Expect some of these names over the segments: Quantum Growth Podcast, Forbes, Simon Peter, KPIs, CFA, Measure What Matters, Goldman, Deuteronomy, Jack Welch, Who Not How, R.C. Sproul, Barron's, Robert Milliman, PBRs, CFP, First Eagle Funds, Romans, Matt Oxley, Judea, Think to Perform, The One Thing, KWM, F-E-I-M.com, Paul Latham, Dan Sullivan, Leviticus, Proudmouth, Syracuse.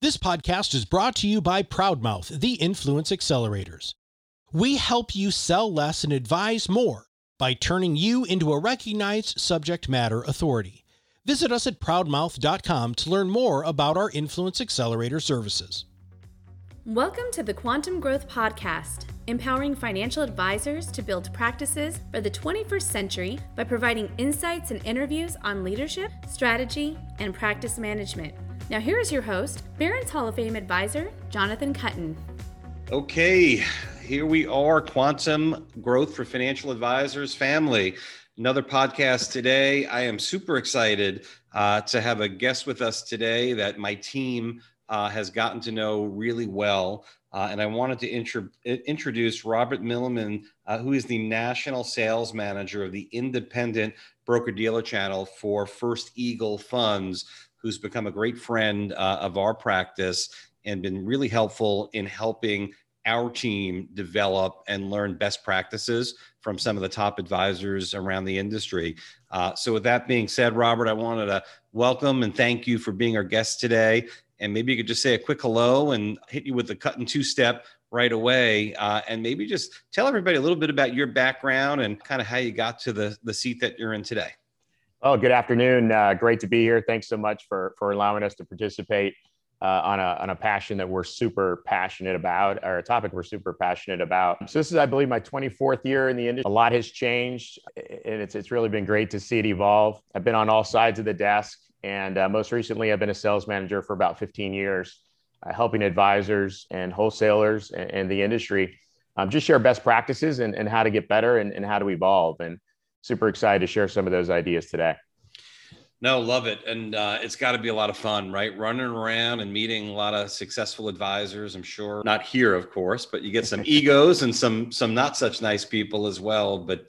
This podcast is brought to you by Proudmouth, the Influence Accelerators. We help you sell less and advise more by turning you into a recognized subject matter authority. Visit us at proudmouth.com to learn more about our Influence Accelerator services. Welcome to the Quantum Growth Podcast, empowering financial advisors to build practices for the 21st century by providing insights and interviews on leadership, strategy, and practice management. Now here is your host, Barron's Hall of Fame advisor, Jonathan Cutten. Okay, here we are, Quantum Growth for Financial Advisors family. Another podcast today. I am super excited to have a guest with us today that my team has gotten to know really well. And I wanted to introduce Robert Milliman, who is the National Sales Manager of the Independent Broker-Dealer Channel for First Eagle Funds, who's become a great friend of our practice and been really helpful in helping our team develop and learn best practices from some of the top advisors around the industry. So with that being said, Robert, I wanted to welcome and thank you for being our guest today. And maybe you could just say a quick hello and hit you with the cut and two-step right away. And maybe just tell everybody a little bit about your background and kind of how you got to the seat that you're in today. Oh, good afternoon. Great to be here. Thanks so much for allowing us to participate on a passion that we're super passionate about, or a topic we're super passionate about. So this is, I believe, my 24th year in the industry. A lot has changed, and it's really been great to see it evolve. I've been on all sides of the desk, and most recently, I've been a sales manager for about 15 years, helping advisors and wholesalers and the industry just share best practices and how to get better and how to evolve. And super excited to share some of those ideas today. No, love it. And it's got to be a lot of fun, right? Running around and meeting a lot of successful advisors, I'm sure. Not here, of course, but you get some egos and some not such nice people as well. But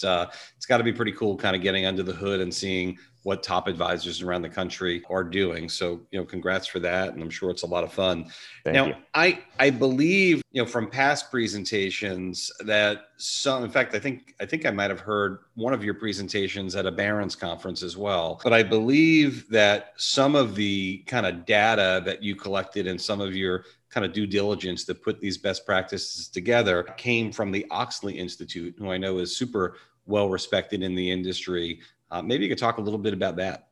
it's got to be pretty cool kind of getting under the hood and seeing what top advisors around the country are doing. So, you know, congrats for that. And I'm sure it's a lot of fun. Thank you. I believe, you know, from past presentations that some, in fact, I think I might've heard one of your presentations at a Barron's conference as well, but I believe that some of the kind of data that you collected and some of your kind of due diligence that put these best practices together came from the Oxley Institute, who I know is super well-respected in the industry. Maybe you could talk a little bit about that.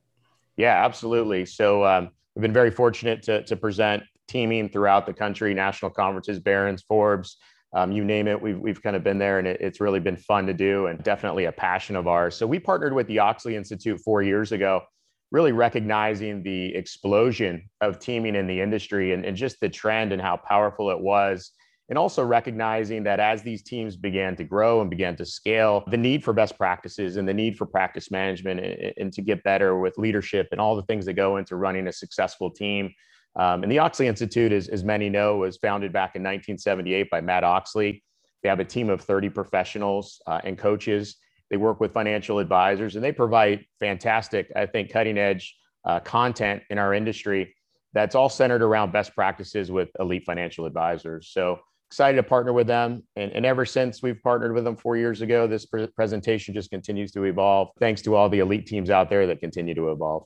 Yeah, absolutely. So we've been very fortunate to present teaming throughout the country, national conferences, Barron's, Forbes, you name it. We've kind of been there, and it's really been fun to do and definitely a passion of ours. So we partnered with the Oxley Institute 4 years ago, really recognizing the explosion of teaming in the industry and just the trend and how powerful it was. And also recognizing that as these teams began to grow and began to scale, the need for best practices and the need for practice management and to get better with leadership and all the things that go into running a successful team. And the Oxley Institute, as many know, was founded back in 1978 by Matt Oxley. They have a team of 30 professionals and coaches. They work with financial advisors, and they provide fantastic, I think, cutting edge content in our industry that's all centered around best practices with elite financial advisors. So excited to partner with them. And ever since we've partnered with them 4 years ago, this presentation just continues to evolve. Thanks to all the elite teams out there that continue to evolve.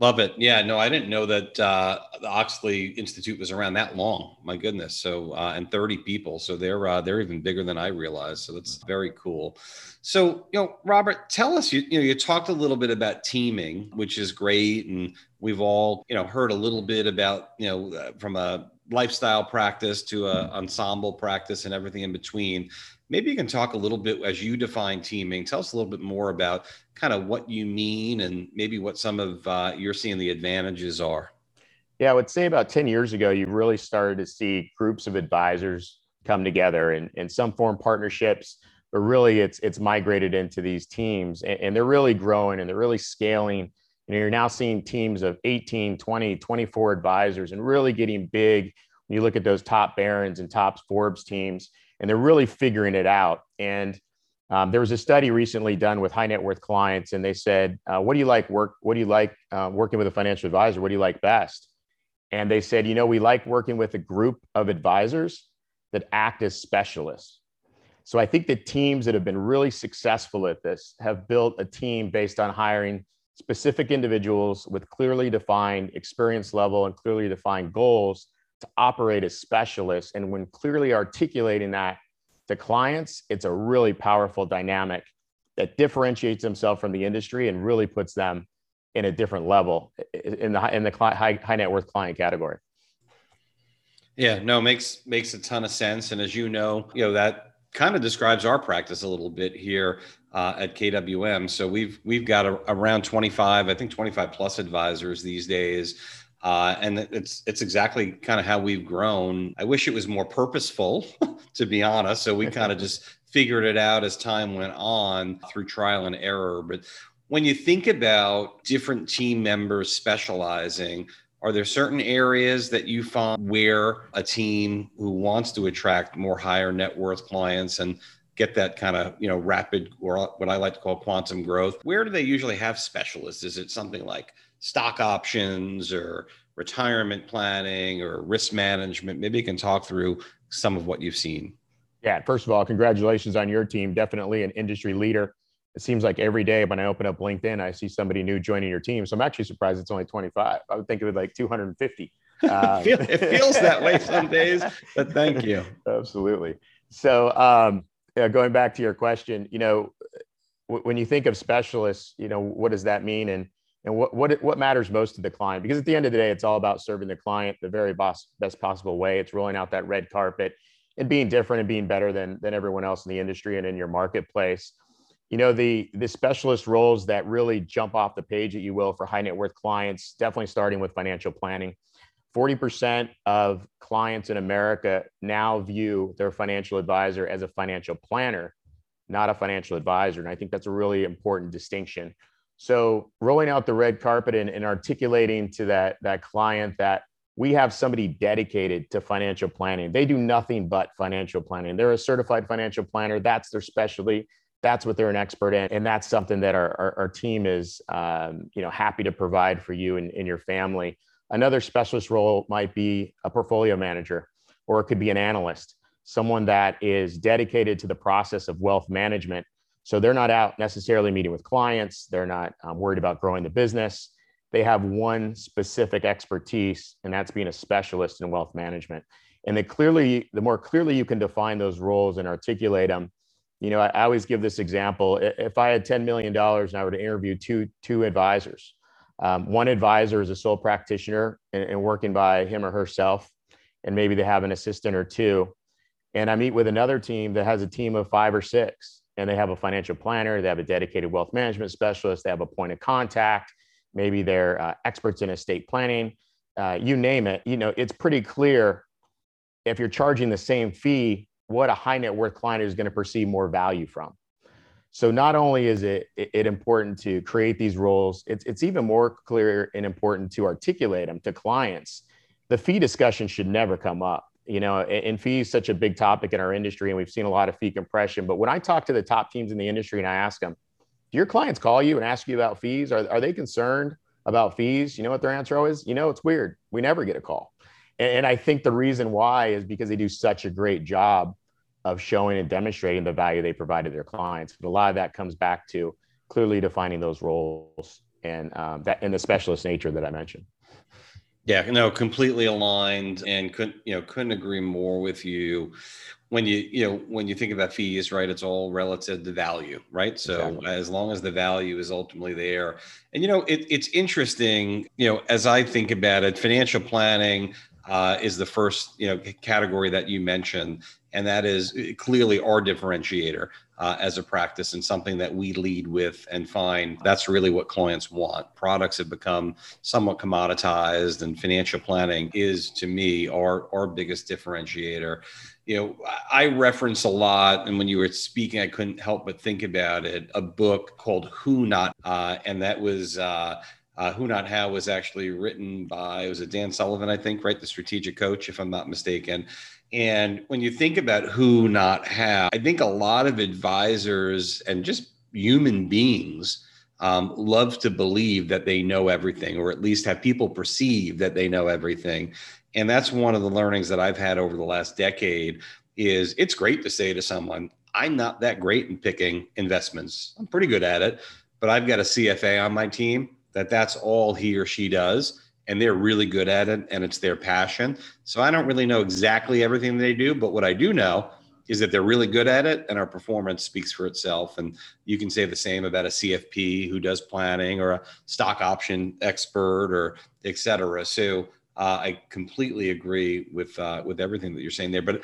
Love it. Yeah, no, I didn't know that the Oxley Institute was around that long. My goodness. So, and 30 people. So they're even bigger than I realized. So that's very cool. So, you know, Robert, tell us, you talked a little bit about teaming, which is great. And we've all, you know, heard a little bit about, you know, from a lifestyle practice to a ensemble practice and everything in between. Maybe you can talk a little bit as you define teaming. Tell us a little bit more about kind of what you mean and maybe what some of you're seeing the advantages are. Yeah, I would say about 10 years ago, you really started to see groups of advisors come together and some form partnerships, but really it's migrated into these teams and they're really growing and they're really scaling. And you're now seeing teams of 18, 20, 24 advisors and really getting big. When you look at those top Barron's and top Forbes teams, and they're really figuring it out. And there was a study recently done with high net worth clients, and they said, what do you like working with a financial advisor? What do you like best? And they said, you know, we like working with a group of advisors that act as specialists. So I think the teams that have been really successful at this have built a team based on hiring specific individuals with clearly defined experience level and clearly defined goals to operate as specialists. And when clearly articulating that to clients, it's a really powerful dynamic that differentiates themselves from the industry and really puts them in a different level in the high net worth client category. Yeah, no, makes a ton of sense. And as you know, that kind of describes our practice a little bit here at KWM. So we've got around 25 plus advisors these days. And it's exactly kind of how we've grown. I wish it was more purposeful, to be honest. So we kind of just figured it out as time went on through trial and error. But when you think about different team members specializing, are there certain areas that you find where a team who wants to attract more higher net worth clients and get that kind of, you know, rapid, or what I like to call quantum growth, where do they usually have specialists? Is it something like stock options or retirement planning or risk management? Maybe you can talk through some of what you've seen. Yeah, first of all, congratulations on your team. Definitely an industry leader. It seems like every day when I open up LinkedIn, I see somebody new joining your team. So I'm actually surprised it's only 25. I would think it would like 250. It feels that way some days, but thank you. Absolutely. So going back to your question, you know, when you think of specialists, you know, what does that mean? And what matters most to the client? Because at the end of the day, it's all about serving the client the very best possible way. It's rolling out that red carpet and being different and being better than everyone else in the industry and in your marketplace. You know, the specialist roles that really jump off the page, at you will, for high net worth clients, definitely starting with financial planning. 40% of clients in America now view their financial advisor as a financial planner, not a financial advisor. And I think that's a really important distinction. So rolling out the red carpet and articulating to that client that we have somebody dedicated to financial planning. They do nothing but financial planning. They're a certified financial planner. That's their specialty. That's what they're an expert in. And that's something that our team is happy to provide for you and your family. Another specialist role might be a portfolio manager, or it could be an analyst, someone that is dedicated to the process of wealth management. So they're not out necessarily meeting with clients. They're not worried about growing the business. They have one specific expertise, and that's being a specialist in wealth management. And the more clearly you can define those roles and articulate them. You know, I always give this example. If I had $10 million and I were to interview two advisors, one advisor is a sole practitioner and working by him or herself, and maybe they have an assistant or two. And I meet with another team that has a team of five or six, and they have a financial planner, they have a dedicated wealth management specialist, they have a point of contact, maybe they're experts in estate planning, you name it. You know, it's pretty clear if you're charging the same fee, what a high net worth client is going to perceive more value from. So not only is it important to create these roles, it's even more clear and important to articulate them to clients. The fee discussion should never come up, you know, and fee is such a big topic in our industry, and we've seen a lot of fee compression. But when I talk to the top teams in the industry and I ask them, do your clients call you and ask you about fees? Are they concerned about fees? You know what their answer always? You know, it's weird. We never get a call. And I think the reason why is because they do such a great job of showing and demonstrating the value they provide to their clients. But a lot of that comes back to clearly defining those roles and the specialist nature that I mentioned. Yeah, no, completely aligned, and couldn't agree more with you. When you think about fees, right, it's all relative to value, right? So exactly. As long as the value is ultimately there, and it's interesting. You know, as I think about it, financial planning is the first category that you mentioned, and that is clearly our differentiator as a practice, and something that we lead with and find that's really what clients want. Products have become somewhat commoditized, and financial planning is, to me, our biggest differentiator. You know, I reference a lot, and when you were speaking, I couldn't help but think about it, a book called Who Not, and that was Who Not How was actually written by, it was a Dan Sullivan, I think, right? The strategic coach, if I'm not mistaken. And when you think about who, not how, I think a lot of advisors and just human beings love to believe that they know everything, or at least have people perceive that they know everything. And that's one of the learnings that I've had over the last decade is it's great to say to someone, I'm not that great in picking investments. I'm pretty good at it. but I've got a CFA on my team that's all he or she does, and they're really good at it, and it's their passion. So I don't really know exactly everything they do, but what I do know is that they're really good at it, and our performance speaks for itself. And you can say the same about a CFP who does planning, or a stock option expert, or et cetera. So I completely agree with everything that you're saying there. But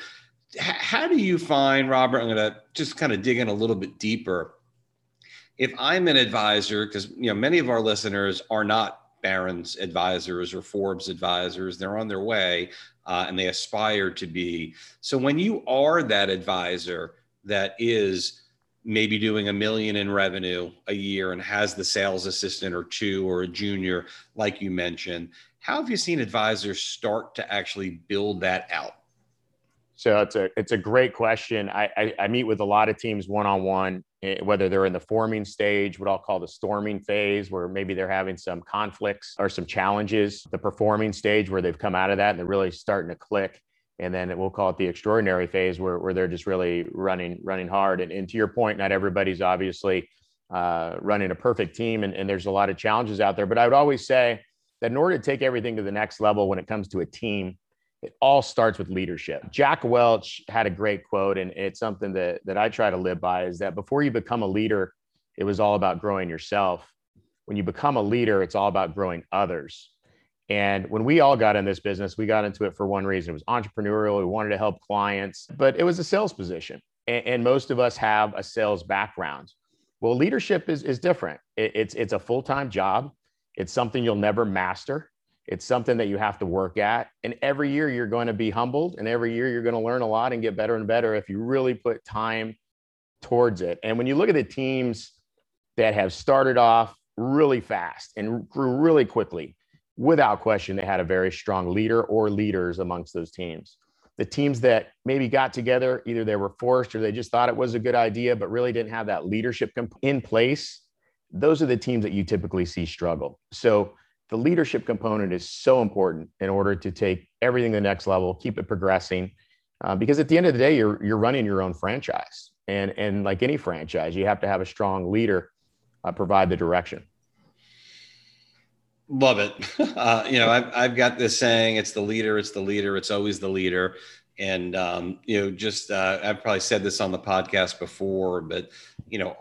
how do you find, Robert, I'm going to just kind of dig in a little bit deeper. If I'm an advisor, because many of our listeners are not Barron's advisors or Forbes advisors, they're on their way and they aspire to be. So when you are that advisor that is maybe doing $1 million in revenue a year and has the sales assistant or two or a junior, like you mentioned, how have you seen advisors start to actually build that out? So it's a great question. I meet with a lot of teams one-on-one, whether they're in the forming stage, what I'll call the storming phase, where maybe they're having some conflicts or some challenges, the performing stage where they've come out of that and they're really starting to click. And then we'll call it the extraordinary phase where they're just really running hard. And to your point, not everybody's obviously running a perfect team, and there's a lot of challenges out there. But I would always say that in order to take everything to the next level when it comes to a team, it all starts with leadership. Jack Welch had a great quote, and it's something that I try to live by, is that before you become a leader, it was all about growing yourself. When you become a leader, it's all about growing others. And when we all got in this business, we got into it for one reason. It was entrepreneurial. We wanted to help clients, but it was a sales position. And most of us have a sales background. Well, leadership is different. It's a full-time job. It's something you'll never master. It's something that you have to work at. And every year you're going to be humbled, and every year you're going to learn a lot and get better and better if you really put time towards it. And when you look at the teams that have started off really fast and grew really quickly, without question, they had a very strong leader or leaders amongst those teams. The teams that maybe got together, either they were forced or they just thought it was a good idea, but really didn't have that leadership in place. Those are the teams that you typically see struggle. So the leadership component is so important in order to take everything to the next level, keep it progressing, because at the end of the day, you're running your own franchise. And like any franchise, you have to have a strong leader provide the direction. Love it. I've got this saying, it's the leader, it's always the leader. And, I've probably said this on the podcast before, but,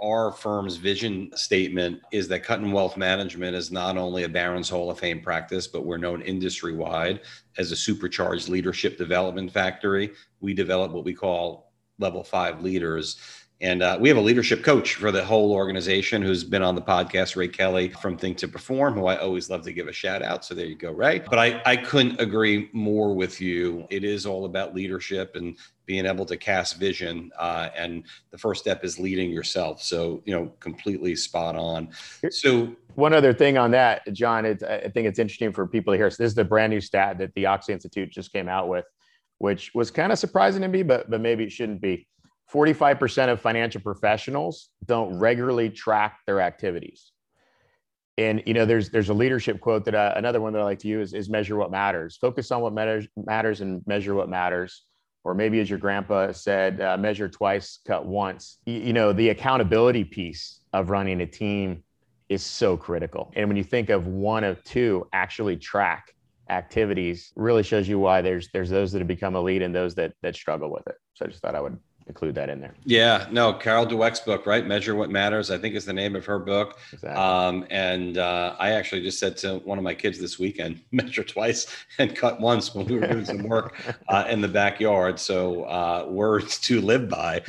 our firm's vision statement is that Cutten Wealth Management is not only a Barron's Hall of Fame practice, but we're known industry-wide as a supercharged leadership development factory. We develop what we call level 5 leaders. And we have a leadership coach for the whole organization who's been on the podcast, Ray Kelly from Think to Perform, who I always love to give a shout out. So there you go, Ray. But I couldn't agree more with you. It is all about leadership and being able to cast vision. And the first step is leading yourself. So, completely spot on. So one other thing on that, John, I think it's interesting for people to hear. So this is the brand new stat that the Oxley Institute just came out with, which was kind of surprising to me, but maybe it shouldn't be. 45% of financial professionals don't regularly track their activities. And, there's a leadership quote that another one that I like to use is measure what matters. Focus on what matters and measure what matters. Or maybe as your grandpa said, measure twice, cut once. The accountability piece of running a team is so critical. And when you think of one of two actually track activities, really shows you why there's those that have become elite and those that struggle with it. So I just thought I would include that in there. Yeah, no, Carol Dweck's book, right? Measure What Matters, I think is the name of her book. Exactly. I actually just said to one of my kids this weekend, measure twice and cut once when we were doing some work in the backyard. So words to live by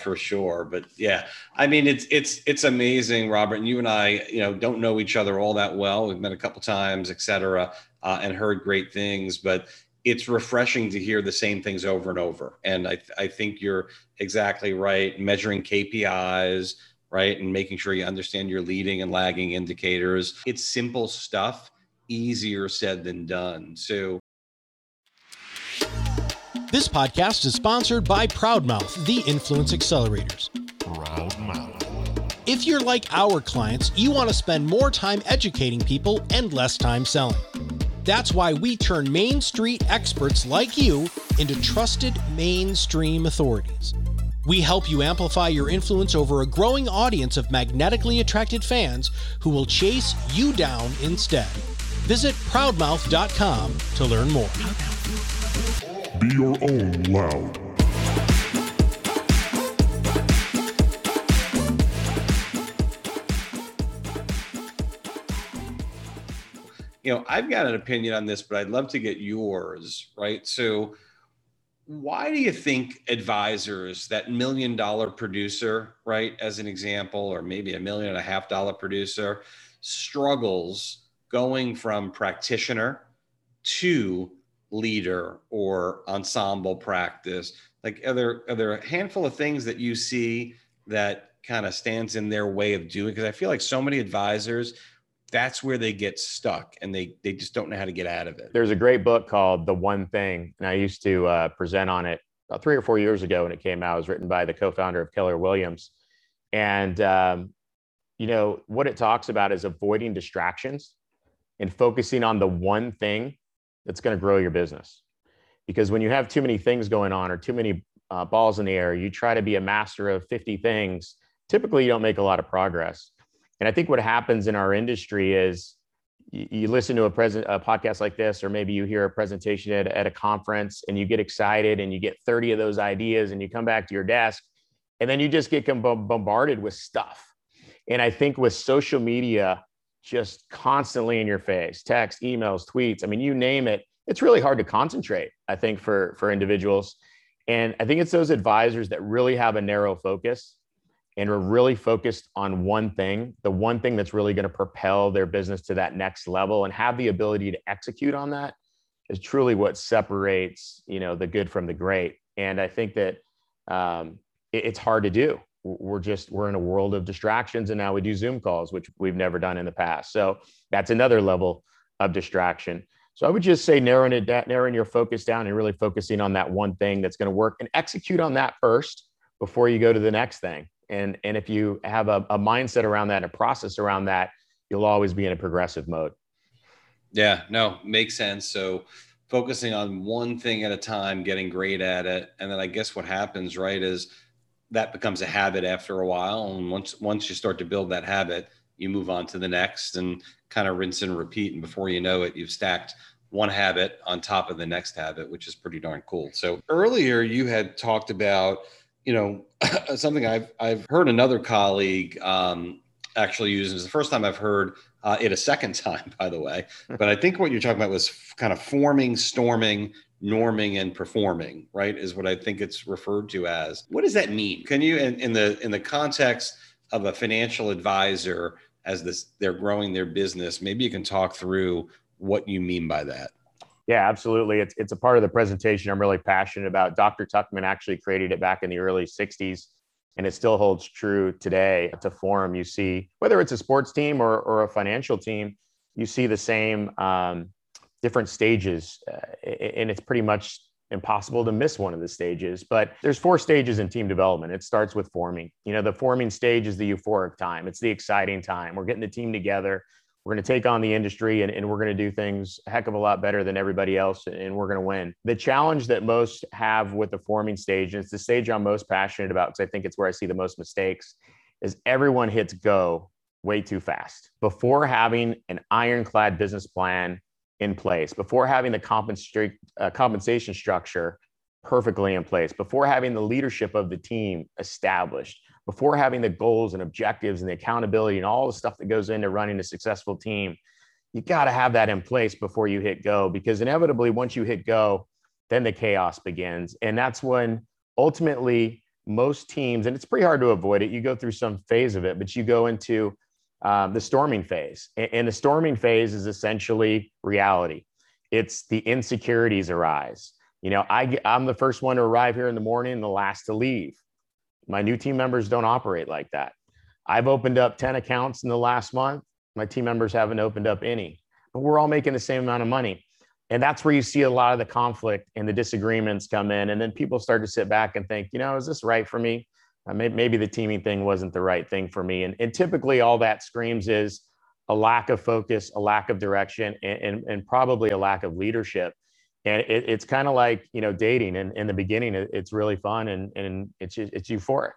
for sure. But yeah, I mean, it's amazing, Robert. And you and I, don't know each other all that well. We've met a couple times, et cetera, and heard great things, but it's refreshing to hear the same things over and over. And I think you're exactly right. Measuring KPIs, right? And making sure you understand your leading and lagging indicators. It's simple stuff, easier said than done. So this podcast is sponsored by Proudmouth, the Influence Accelerators. Proudmouth. If you're like our clients, you want to spend more time educating people and less time selling. That's why we turn Main Street experts like you into trusted mainstream authorities. We help you amplify your influence over a growing audience of magnetically attracted fans who will chase you down instead. Visit Proudmouth.com to learn more. Be your own loud. You know, I've got an opinion on this, but I'd love to get yours, right? So why do you think advisors, that $1 million producer, right, as an example, or maybe $1.5 million producer, struggles going from practitioner to leader or ensemble practice? Like, are there a handful of things that you see that kind of stands in their way of doing? Because I feel like so many advisors, that's where they get stuck and they just don't know how to get out of it. There's a great book called The One Thing, and I used to present on it about 3 or 4 years ago when it came out. It was written by the co-founder of Keller Williams. And, you know, what it talks about is avoiding distractions and focusing on the one thing that's going to grow your business. Because when you have too many things going on or too many balls in the air, you try to be a master of 50 things. Typically, you don't make a lot of progress. And I think what happens in our industry is you listen to a podcast like this, or maybe you hear a presentation at a conference and you get excited and you get 30 of those ideas and you come back to your desk and then you just get bombarded with stuff. And I think with social media just constantly in your face, text, emails, tweets, I mean, you name it, it's really hard to concentrate, I think, for individuals. And I think it's those advisors that really have a narrow focus and are really focused on one thing, the one thing that's really going to propel their business to that next level and have the ability to execute on that is truly what separates, you know, the good from the great. And I think that it's hard to do. We're in a world of distractions, and now we do Zoom calls, which we've never done in the past. So that's another level of distraction. So I would just say narrowing your focus down and really focusing on that one thing that's going to work and execute on that first before you go to the next thing. And if you have a mindset around that, and a process around that, you'll always be in a progressive mode. Yeah, no, makes sense. So focusing on one thing at a time, getting great at it. And then I guess what happens, right, is that becomes a habit after a while. And once you start to build that habit, you move on to the next and kind of rinse and repeat. And before you know it, you've stacked one habit on top of the next habit, which is pretty darn cool. So earlier you had talked about, you know, something I've heard another colleague actually use. It's the first time I've heard it a second time, by the way. But I think what you're talking about was kind of forming, storming, norming, and performing, right, is what I think it's referred to as. What does that mean? Can you, in the context of a financial advisor as they're growing their business, maybe you can talk through what you mean by that? Yeah, absolutely. It's a part of the presentation I'm really passionate about. Dr. Tuckman actually created it back in the early 60s, and it still holds true today. To form, you see, whether it's a sports team or a financial team, you see the same different stages, and it's pretty much impossible to miss one of the stages. But there's 4 stages in team development. It starts with forming. You know, the forming stage is the euphoric time. It's the exciting time. We're getting the team together. We're going to take on the industry and we're going to do things a heck of a lot better than everybody else, and we're going to win. The challenge that most have with the forming stage, and it's the stage I'm most passionate about because I think it's where I see the most mistakes, is everyone hits go way too fast before having an ironclad business plan in place, before having the compensation structure perfectly in place, before having the leadership of the team established, before having the goals and objectives and the accountability and all the stuff that goes into running a successful team. You got to have that in place before you hit go, because inevitably, once you hit go, then the chaos begins. And that's when ultimately most teams, and it's pretty hard to avoid it, you go through some phase of it, but you go into the storming phase. And the storming phase is essentially reality. It's the insecurities arise. You know, I'm the first one to arrive here in the morning and the last to leave. My new team members don't operate like that. I've opened up 10 accounts in the last month. My team members haven't opened up any, but we're all making the same amount of money. And that's where you see a lot of the conflict and the disagreements come in. And then people start to sit back and think, you know, is this right for me? Maybe the teaming thing wasn't the right thing for me. And typically all that screams is a lack of focus, a lack of direction, and probably a lack of leadership. And it's kind of like, you know, dating. And in the beginning, it's really fun and it's euphoric.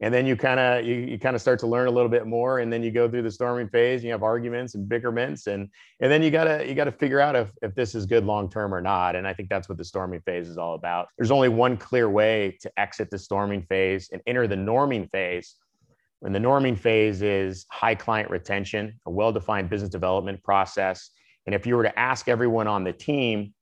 And then you kind of start to learn a little bit more, and then you go through the storming phase. And you have arguments and bickerments, and then you gotta figure out if this is good long term or not. And I think that's what the storming phase is all about. There's only one clear way to exit the storming phase and enter the norming phase. And the norming phase is high client retention, a well-defined business development process. And if you were to ask everyone on the team,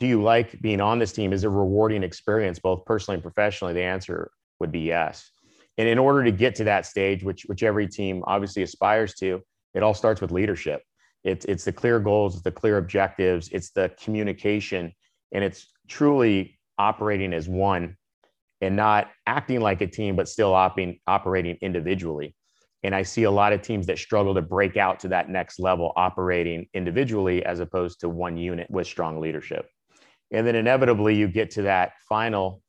do you like being on this team? Is it a rewarding experience, both personally and professionally? The answer would be yes. And in order to get to that stage, which every team obviously aspires to, it all starts with leadership. It's the clear goals, it's the clear objectives, it's the communication, and it's truly operating as one and not acting like a team, but still operating individually. And I see a lot of teams that struggle to break out to that next level operating individually as opposed to one unit with strong leadership. And then inevitably you get to that final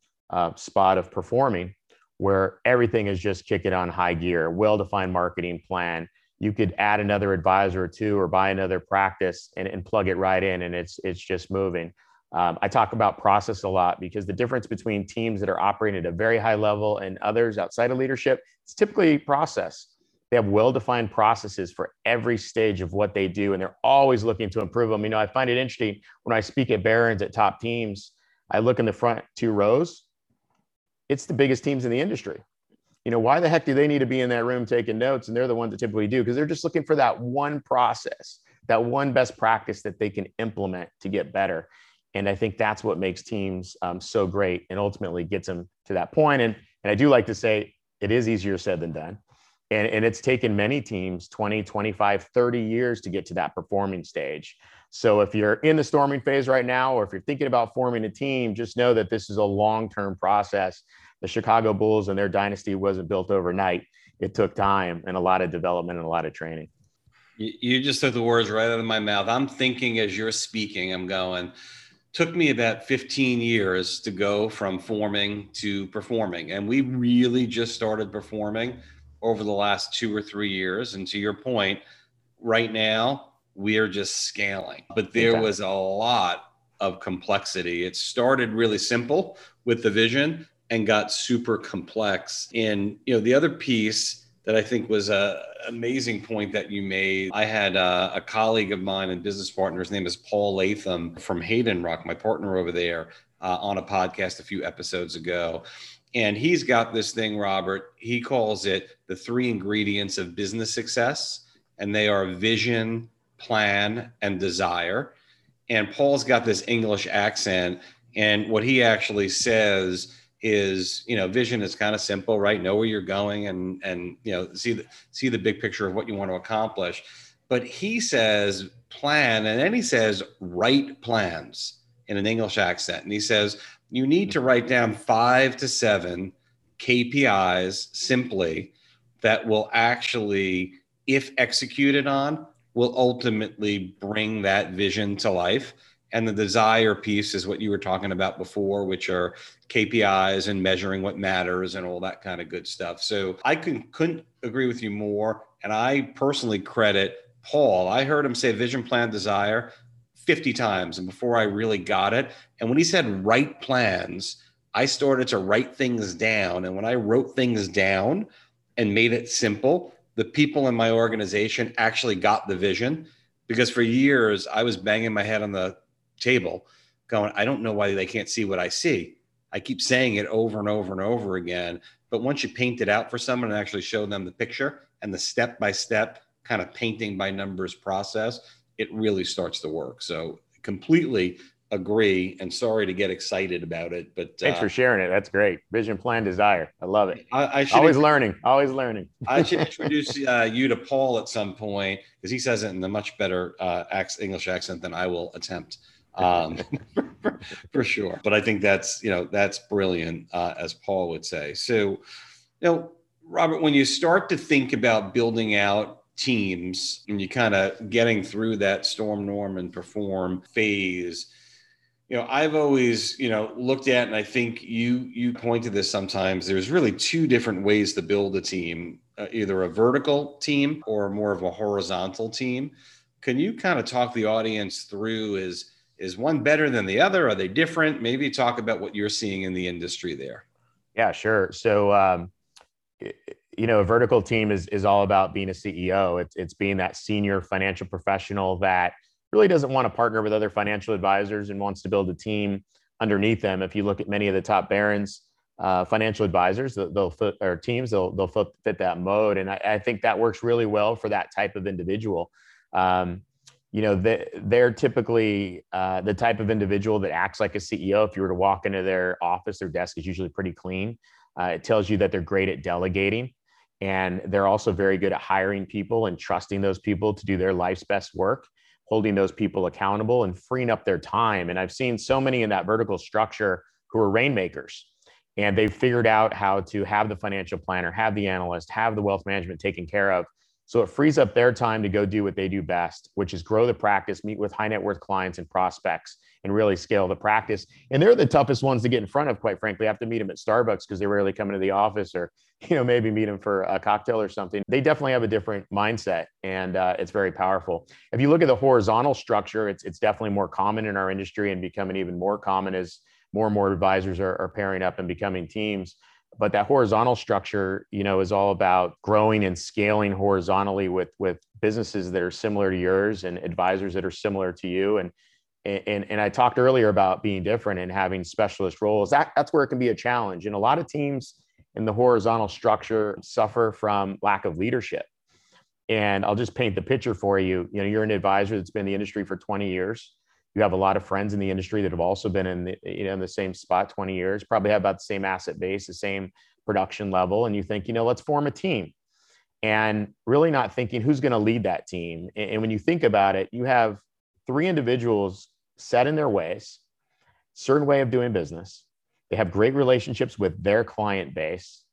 spot of performing, where everything is just kicking on high gear, well-defined marketing plan. You could add another advisor or two or buy another practice and plug it right in, and it's just moving. I talk about process a lot because the difference between teams that are operating at a very high level and others outside of leadership, it's typically process. They have well-defined processes for every stage of what they do, and they're always looking to improve them. You know, I find it interesting when I speak at Barron's at top teams, I look in the front two rows. It's the biggest teams in the industry. You know, why the heck do they need to be in that room taking notes? And they're the ones that typically do, because they're just looking for that one process, that one best practice that they can implement to get better. And I think that's what makes teams so great and ultimately gets them to that point. And I do like to say it is easier said than done. And it's taken many teams 20, 25, 30 years to get to that performing stage. So if you're in the storming phase right now, or if you're thinking about forming a team, just know that this is a long-term process. The Chicago Bulls and their dynasty wasn't built overnight. It took time and a lot of development and a lot of training. You just took the words right out of my mouth. I'm thinking as you're speaking, I'm going, took me about 15 years to go from forming to performing. And we really just started performing over the last 2 or 3 years. And to your point, right now, we are just scaling. But there was a lot of complexity. It started really simple with the vision and got super complex. And, you know, the other piece that I think was an amazing point that you made, I had a colleague of mine and business partner, his name is Paul Latham from Hayden Rock, my partner over there, on a podcast a few episodes ago. And he's got this thing, Robert, he calls it the 3 ingredients of business success. And they are vision, plan, and desire. And Paul's got this English accent. And what he actually says is, you know, vision is kind of simple, right? Know where you're going and you know, see the big picture of what you want to accomplish. But he says plan, and then he says write plans in an English accent. And he says, you need to write down 5 to 7 KPIs simply that will actually, if executed on, will ultimately bring that vision to life. And the desire piece is what you were talking about before, which are KPIs and measuring what matters and all that kind of good stuff. So I couldn't agree with you more. And I personally credit Paul. I heard him say vision, plan, desire 50 times and before I really got it. And when he said write plans, I started to write things down. And when I wrote things down and made it simple, the people in my organization actually got the vision, because for years I was banging my head on the table going, I don't know why they can't see what I see. I keep saying it over and over and over again. But once you paint it out for someone and actually show them the picture and the step-by-step kind of painting by numbers process, it really starts to work. So completely agree, and sorry to get excited about it, but thanks for sharing it. That's great. Vision, plan, desire. I love it. Always learning. I should introduce you to Paul at some point, because he says it in a much better English accent than I will attempt for sure. But I think that's brilliant, as Paul would say. So, you know, Robert, when you start to think about building out teams and you kind of getting through that storm, norm, and perform phase, you know, I've always, you know, looked at, and I think you point to this sometimes, there's really 2 different ways to build a team, either a vertical team or more of a horizontal team. Can you kind of talk the audience through is, Is one better than the other? Are they different? Maybe talk about what you're seeing in the industry there. Yeah, sure. So, you know, a vertical team is all about being a CEO. It's being that senior financial professional that really doesn't want to partner with other financial advisors and wants to build a team underneath them. If you look at many of the top Barron's financial advisors, they'll fit that mode. And I think that works really well for that type of individual. You know, they're typically the type of individual that acts like a CEO. If you were to walk into their office, their desk is usually pretty clean. It tells you that they're great at delegating, and they're also very good at hiring people and trusting those people to do their life's best work, holding those people accountable and freeing up their time. And I've seen so many in that vertical structure who are rainmakers, and they've figured out how to have the financial planner, have the analyst, have the wealth management taken care of. So it frees up their time to go do what they do best, which is grow the practice, meet with high net worth clients and prospects, and really scale the practice. And they're the toughest ones to get in front of, quite frankly. I have to meet them at Starbucks because they rarely come into the office, or, you know, maybe meet them for a cocktail or something. They definitely have a different mindset, and it's very powerful. If you look at the horizontal structure, it's definitely more common in our industry and becoming even more common as more and more advisors are pairing up and becoming teams. But that horizontal structure, you know, is all about growing and scaling horizontally with businesses that are similar to yours and advisors that are similar to you. And I talked earlier about being different and having specialist roles. That's where it can be a challenge. And a lot of teams in the horizontal structure suffer from lack of leadership. And I'll just paint the picture for you. You know, you're an advisor that's been in the industry for 20 years. You have a lot of friends in the industry that have also been in the, you know, in the same spot 20 years, probably have about the same asset base, the same production level. And you think, you know, let's form a team, and really not thinking who's going to lead that team. And when you think about it, you have three individuals set in their ways, certain way of doing business. They have great relationships with their client base,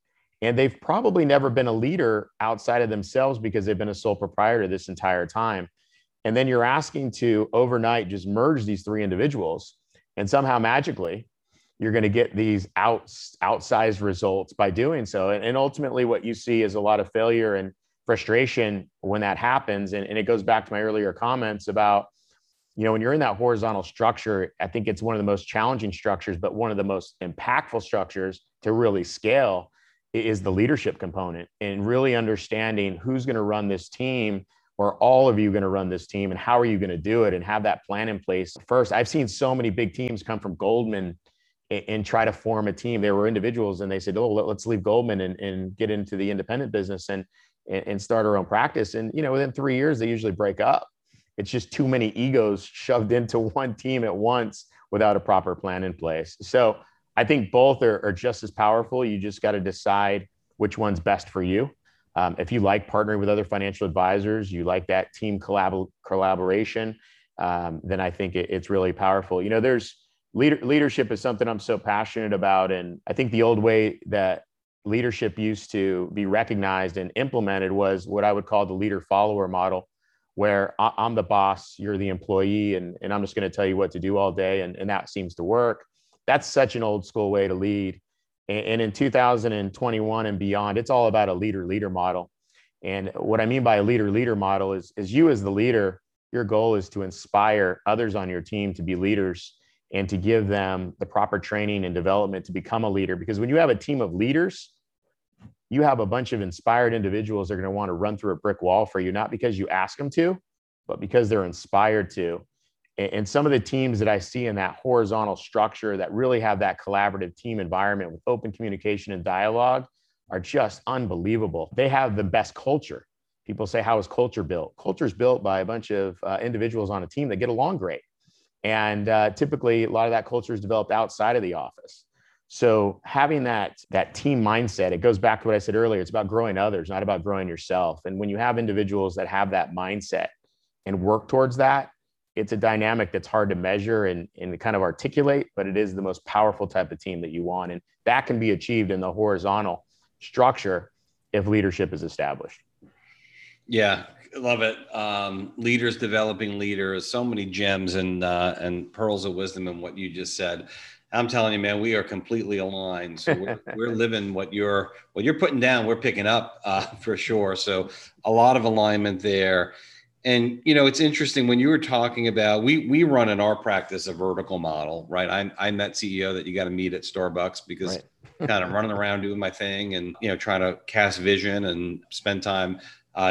and they've probably never been a leader outside of themselves because they've been a sole proprietor this entire time. And then you're asking to overnight just merge these three individuals, and somehow magically you're going to get these outsized results by doing so. And ultimately what you see is a lot of failure and frustration when that happens. And it goes back to my earlier comments about, you know, when you're in that horizontal structure, I think it's one of the most challenging structures, but one of the most impactful structures to really scale is the leadership component, and really understanding who's going to run this team. Are all of you going to run this team, and how are you going to do it, and have that plan in place first? I've seen so many big teams come from Goldman and try to form a team. There were individuals, and they said, oh, let's leave Goldman and get into the independent business and start our own practice. And, you know, within 3 years, they usually break up. It's just too many egos shoved into one team at once without a proper plan in place. So I think both are just as powerful. You just got to decide which one's best for you. If you like partnering with other financial advisors, you like that team collaboration, then I think it's really powerful. You know, there's leadership is something I'm so passionate about. And I think the old way that leadership used to be recognized and implemented was what I would call the leader-follower model, where I'm the boss, you're the employee, and I'm just going to tell you what to do all day. And that seems to work. That's such an old school way to lead. And in 2021 and beyond, it's all about a leader-leader model. And what I mean by a leader-leader model is you as the leader, your goal is to inspire others on your team to be leaders and to give them the proper training and development to become a leader. Because when you have a team of leaders, you have a bunch of inspired individuals that are going to want to run through a brick wall for you, not because you ask them to, but because they're inspired to. And some of the teams that I see in that horizontal structure that really have that collaborative team environment with open communication and dialogue are just unbelievable. They have the best culture. People say, how is culture built? Culture is built by a bunch of individuals on a team that get along great. And typically, a lot of that culture is developed outside of the office. So having that team mindset, it goes back to what I said earlier. It's about growing others, not about growing yourself. And when you have individuals that have that mindset and work towards that, it's a dynamic that's hard to measure and kind of articulate, but it is the most powerful type of team that you want. And that can be achieved in the horizontal structure if leadership is established. Yeah, love it. Leaders developing leaders, so many gems and pearls of wisdom in what you just said. I'm telling you, man, we are completely aligned. So we're living what you're putting down, we're picking up for sure. So a lot of alignment there. And, you know, it's interesting when you were talking about, we run in our practice a vertical model, right? I'm that CEO that you got to meet at Starbucks because right. kind of running around doing my thing and, you know, trying to cast vision and spend time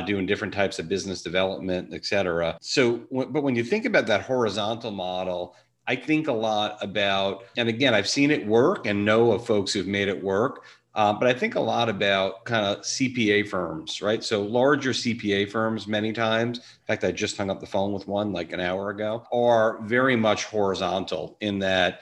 doing different types of business development, et cetera. So, but when you think about that horizontal model, I think a lot about, and again, I've seen it work and know of folks who've made it work. But I think a lot about kind of CPA firms, right? So larger CPA firms many times, in fact, I just hung up the phone with one like an hour ago, are very much horizontal in that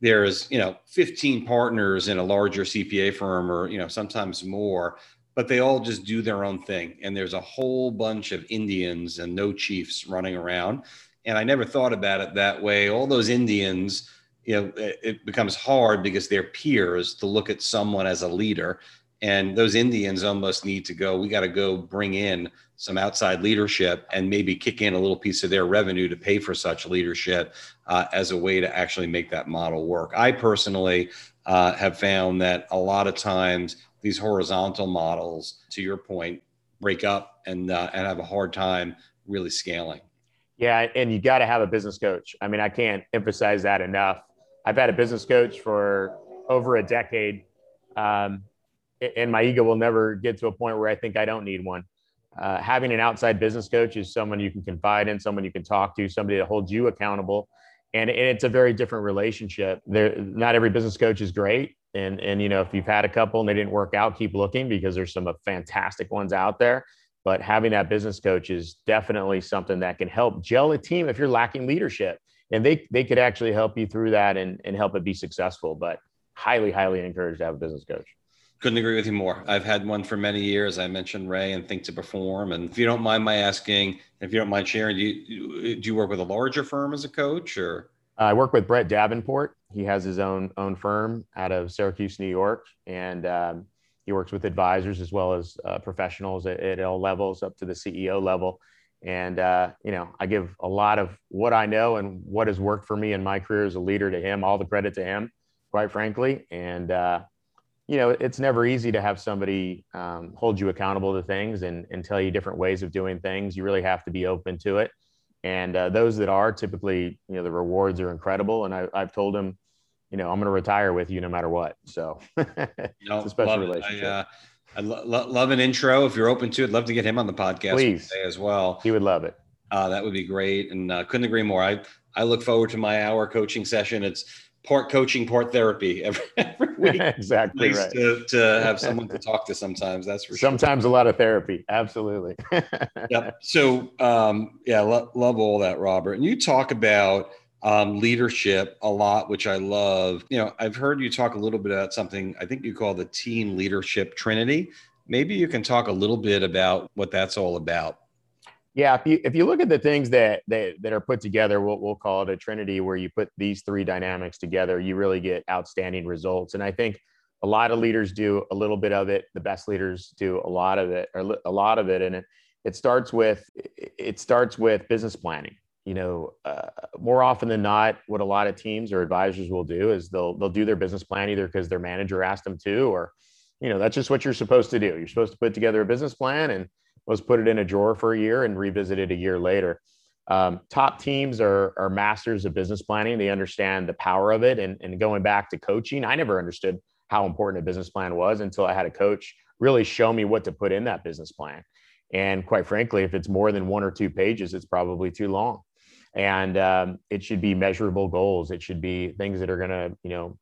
there's, you know, 15 partners in a larger CPA firm or, you know, sometimes more, but they all just do their own thing. And there's a whole bunch of Indians and no chiefs running around. And I never thought about it that way. All those Indians, you know, it becomes hard because they're peers to look at someone as a leader. And those Indians almost need to go, we got to go bring in some outside leadership and maybe kick in a little piece of their revenue to pay for such leadership as a way to actually make that model work. I personally have found that a lot of times these horizontal models, to your point, break up and have a hard time really scaling. Yeah. And you got to have a business coach. I mean, I can't emphasize that enough. I've had a business coach for over a decade, and my ego will never get to a point where I think I don't need one. Having an outside business coach is someone you can confide in, someone you can talk to, somebody that holds you accountable. And it's a very different relationship. Not every business coach is great. And you know, if you've had a couple and they didn't work out, keep looking because there's some fantastic ones out there. But having that business coach is definitely something that can help gel a team if you're lacking leadership. And they could actually help you through that and help it be successful, but highly, highly encouraged to have a business coach. Couldn't agree with you more. I've had one for many years. I mentioned Ray and Think to Perform. And if you don't mind my asking, if you don't mind sharing, do you work with a larger firm as a coach or? I work with Brett Davenport. He has his own firm out of Syracuse, New York. And he works with advisors as well as professionals at all levels up to the CEO level. And, you know, I give a lot of what I know and what has worked for me in my career as a leader to him, all the credit to him, quite frankly. And, you know, it's never easy to have somebody hold you accountable to things and tell you different ways of doing things. You really have to be open to it. And those that are typically, you know, the rewards are incredible. And I've told him, you know, I'm going to retire with you no matter what. So it's a special relationship. I love an intro. If you're open to it, love to get him on the podcast Please. Today as well. He would love it. That would be great. And couldn't agree more. I look forward to my hour coaching session. It's part coaching, part therapy every week. Exactly right. To have someone to talk to sometimes. That's for sure. Sometimes a lot of therapy. Absolutely. Yep. So yeah, love all that, Robert. And you talk about leadership a lot, which I love. You know, I've heard you talk a little bit about something I think you call the team leadership trinity. Maybe you can talk a little bit about what that's all about. Yeah. If you look at the things that are put together, we'll call it a trinity where you put these three dynamics together, you really get outstanding results. And I think a lot of leaders do a little bit of it. The best leaders do a lot of it, or a lot of it. And it starts with business planning. You know, more often than not, what a lot of teams or advisors will do is they'll do their business plan either because their manager asked them to, or, you know, that's just what you're supposed to do. You're supposed to put together a business plan and let's put it in a drawer for a year and revisit it a year later. Top teams are masters of business planning. They understand the power of it. And going back to coaching, I never understood how important a business plan was until I had a coach really show me what to put in that business plan. And quite frankly, if it's more than one or two pages, it's probably too long. And it should be measurable goals. It should be things that are going to, you know,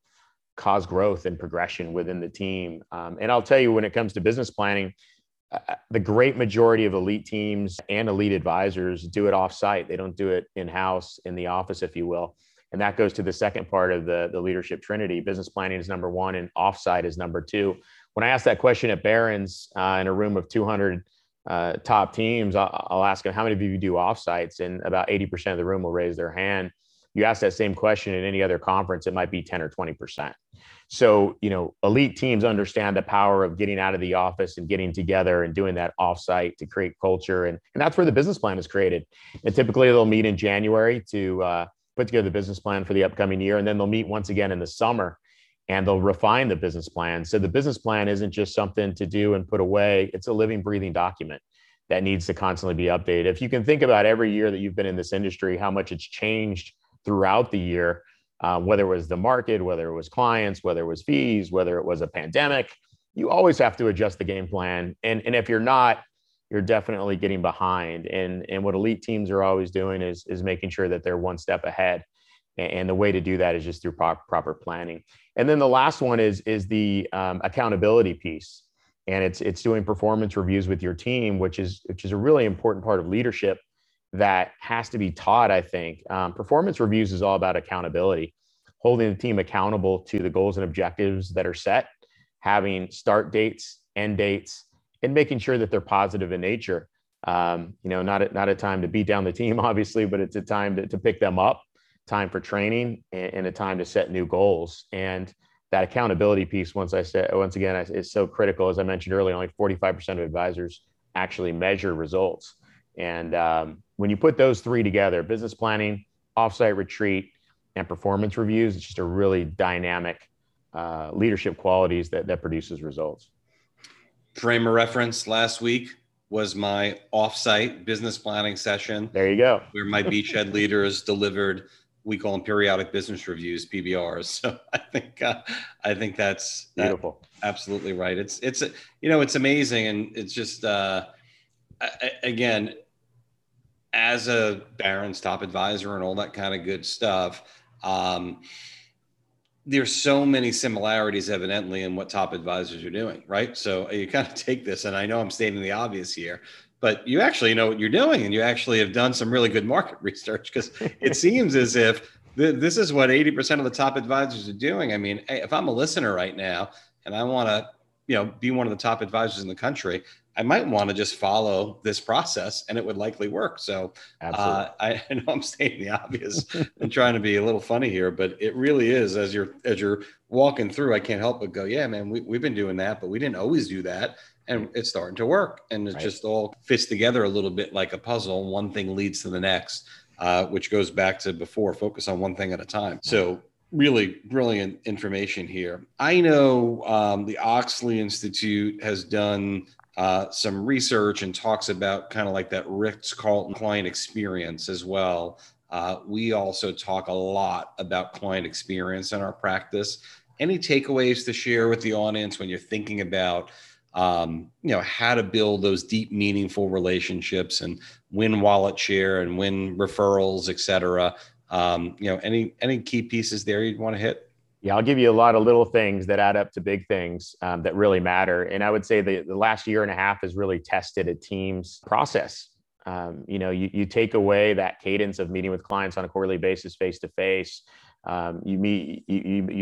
cause growth and progression within the team. And I'll tell you, when it comes to business planning, the great majority of elite teams and elite advisors do it offsite. They don't do it in-house, in the office, if you will. And that goes to the second part of the leadership trinity. Business planning is number one and offsite is number two. When I asked that question at Barron's in a room of 200 top teams, I'll ask them, how many of you do offsites? And about 80% of the room will raise their hand. You ask that same question at any other conference, it might be 10 or 20%. So, you know, elite teams understand the power of getting out of the office and getting together and doing that offsite to create culture. And that's where the business plan is created. And typically they'll meet in January to put together the business plan for the upcoming year. And then they'll meet once again in the summer and they'll refine the business plan. So the business plan isn't just something to do and put away. It's a living, breathing document that needs to constantly be updated. If you can think about every year that you've been in this industry, how much it's changed throughout the year, whether it was the market, whether it was clients, whether it was fees, whether it was a pandemic, you always have to adjust the game plan. And if you're not, you're definitely getting behind. And what elite teams are always doing is making sure that they're one step ahead. And the way to do that is just through proper planning. And then the last one is the accountability piece. And it's doing performance reviews with your team, which is a really important part of leadership that has to be taught, I think. Performance reviews is all about accountability, holding the team accountable to the goals and objectives that are set, having start dates, end dates, and making sure that they're positive in nature. Not a time to beat down the team, obviously, but it's a time to pick them up, time for training, and a time to set new goals. And that accountability piece, is so critical. As I mentioned earlier, only 45% of advisors actually measure results. And when you put those three together, business planning, offsite retreat, and performance reviews, it's just a really dynamic leadership qualities that produces results. Frame of reference, last week was my offsite business planning session. There you go. Where my beachhead leaders delivered, we call them periodic business reviews, PBRs. So I think that's beautiful. Absolutely right. It's amazing. And it's just, again, as a Barron's top advisor and all that kind of good stuff, there's so many similarities evidently in what top advisors are doing, right? So you kind of take this, and I know I'm stating the obvious here, but you actually know what you're doing, and you actually have done some really good market research, because it seems as if this is what 80% of the top advisors are doing. I mean, if I'm a listener right now and I want to, be one of the top advisors in the country, I might want to just follow this process, and it would likely work. So I know I'm stating the obvious and trying to be a little funny here, but it really is, as you're walking through, I can't help but go, yeah, man, we've been doing that, but we didn't always do that. And it's starting to work, and it just all fits together a little bit like a puzzle. One thing leads to the next, which goes back to before, focus on one thing at a time. So really brilliant information here. I know the Oxley Institute has done some research and talks about kind of like that Ritz-Carlton client experience as well. We also talk a lot about client experience in our practice. Any takeaways to share with the audience when you're thinking about, how to build those deep, meaningful relationships and win wallet share and win referrals, et cetera? Any key pieces there you'd want to hit? Yeah, I'll give you a lot of little things that add up to big things that really matter. And I would say the last year and a half has really tested a team's process. You take away that cadence of meeting with clients on a quarterly basis, face to face. You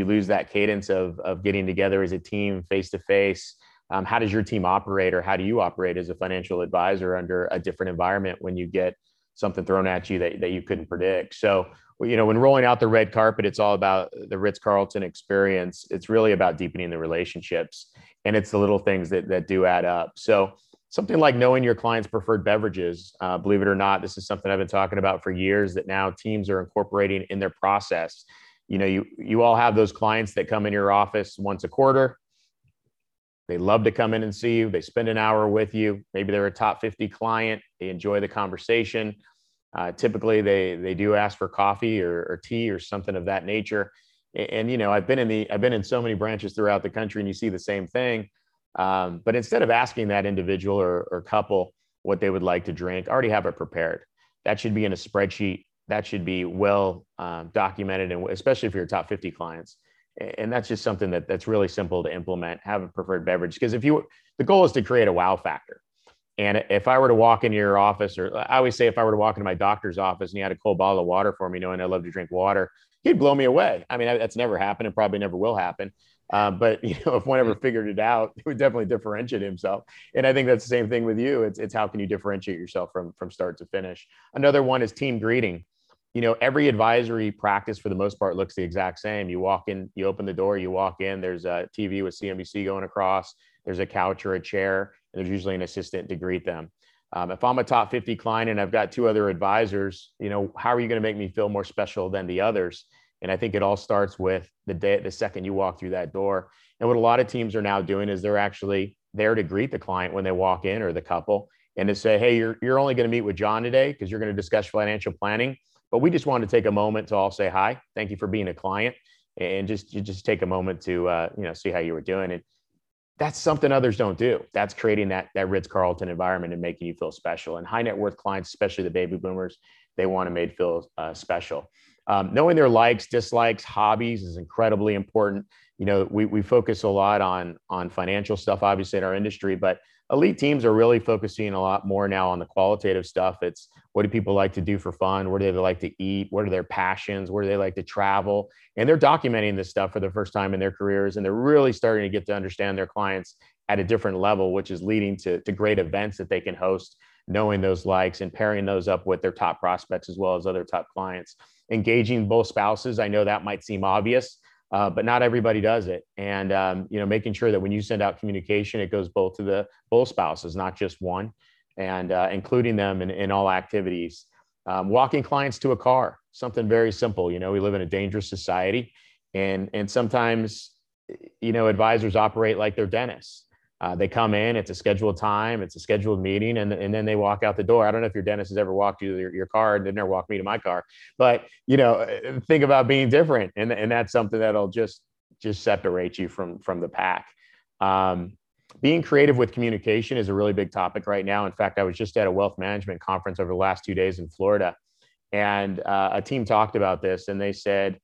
lose that cadence of getting together as a team, face to face. How does your team operate, or how do you operate as a financial advisor under a different environment when you get something thrown at you that you couldn't predict? So, when rolling out the red carpet, it's all about the Ritz-Carlton experience. It's really about deepening the relationships, and it's the little things that do add up. So something like knowing your clients' preferred beverages, believe it or not, this is something I've been talking about for years that now teams are incorporating in their process. You all have those clients that come in your office once a quarter. They love to come in and see you. They spend an hour with you. Maybe they're a top 50 client. They enjoy the conversation. Typically, they do ask for coffee or tea or something of that nature. And I've been in so many branches throughout the country, and you see the same thing. But instead of asking that individual or couple what they would like to drink, already have it prepared. That should be in a spreadsheet. That should be well documented, and especially for your top 50 clients. And that's just something that's really simple to implement. Have a preferred beverage, because the goal is to create a wow factor. And if I were to walk into your office, or I always say, if I were to walk into my doctor's office and he had a cold bottle of water for me, knowing I love to drink water, he'd blow me away. I mean, that's never happened and probably never will happen. But if one ever figured it out, he would definitely differentiate himself. And I think that's the same thing with you. It's how can you differentiate yourself from start to finish. Another one is team greeting. Every advisory practice for the most part looks the exact same. You walk in, you open the door, you walk in, there's a TV with CNBC going across, there's a couch or a chair, and there's usually an assistant to greet them. If I'm a top 50 client and I've got two other advisors, how are you going to make me feel more special than the others? And I think it all starts with the second you walk through that door. And what a lot of teams are now doing is they're actually there to greet the client when they walk in, or the couple, and to say, hey, you're only going to meet with John today because you're going to discuss financial planning. But we just wanted to take a moment to all say hi. Thank you for being a client, and just take a moment to see how you were doing. And that's something others don't do. That's creating that Ritz-Carlton environment and making you feel special. And high net worth clients, especially the baby boomers, they want to made feel special. Knowing their likes, dislikes, hobbies is incredibly important. You know, we focus a lot on financial stuff, obviously, in our industry, but elite teams are really focusing a lot more now on the qualitative stuff. It's what do people like to do for fun? Where do they like to eat? What are their passions? Where do they like to travel? And they're documenting this stuff for the first time in their careers. And they're really starting to get to understand their clients at a different level, which is leading to great events that they can host, knowing those likes and pairing those up with their top prospects as well as other top clients. Engaging both spouses. I know that might seem obvious, but not everybody does it. And making sure that when you send out communication, it goes both to the both spouses, not just one, and including them in all activities. Walking clients to a car, something very simple. You know, we live in a dangerous society, and sometimes, you know, advisors operate like they're dentists. They come in, it's a scheduled time, it's a scheduled meeting, and then they walk out the door. I don't know if your dentist has ever walked you to your car, and they've never walked me to my car, but, you know, think about being different. And that's something that'll just separate you from the pack. Being creative with communication is a really big topic right now. In fact, I was just at a wealth management conference over the last 2 days in Florida, and a team talked about this, and they said,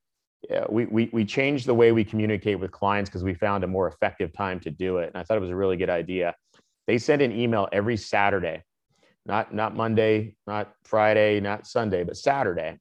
yeah, we changed the way we communicate with clients because we found a more effective time to do it. And I thought it was a really good idea. They send an email every Saturday, not Monday, not Friday, not Sunday, but Saturday.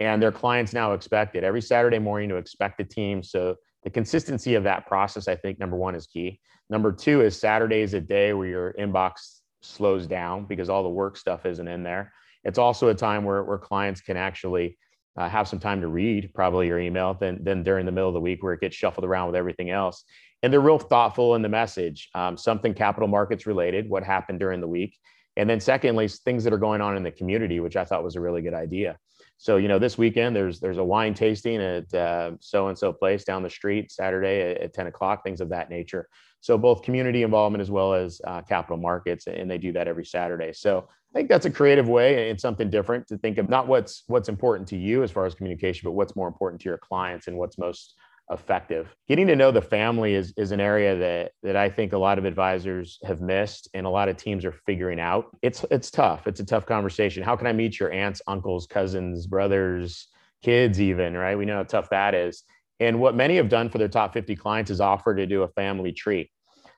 And their clients now expect it every Saturday morning to expect the team. So the consistency of that process, I think, number one, is key. Number two is Saturday is a day where your inbox slows down because all the work stuff isn't in there. It's also a time where clients can actually have some time to read probably your email than during the middle of the week where it gets shuffled around with everything else. And they're real thoughtful in the message, something capital markets related, what happened during the week. And then secondly, things that are going on in the community, which I thought was a really good idea. So, you know, this weekend, there's a wine tasting at so-and-so place down the street, Saturday at 10 o'clock, things of that nature. So both community involvement as well as capital markets, and they do that every Saturday. So I think that's a creative way and something different to think of, not what's important to you as far as communication, but what's more important to your clients and what's most effective. Getting to know the family is an area that I think a lot of advisors have missed and a lot of teams are figuring out. It's tough. It's a tough conversation. How can I meet your aunts, uncles, cousins, brothers, kids even, right? We know how tough that is. And what many have done for their top 50 clients is offer to do a family tree.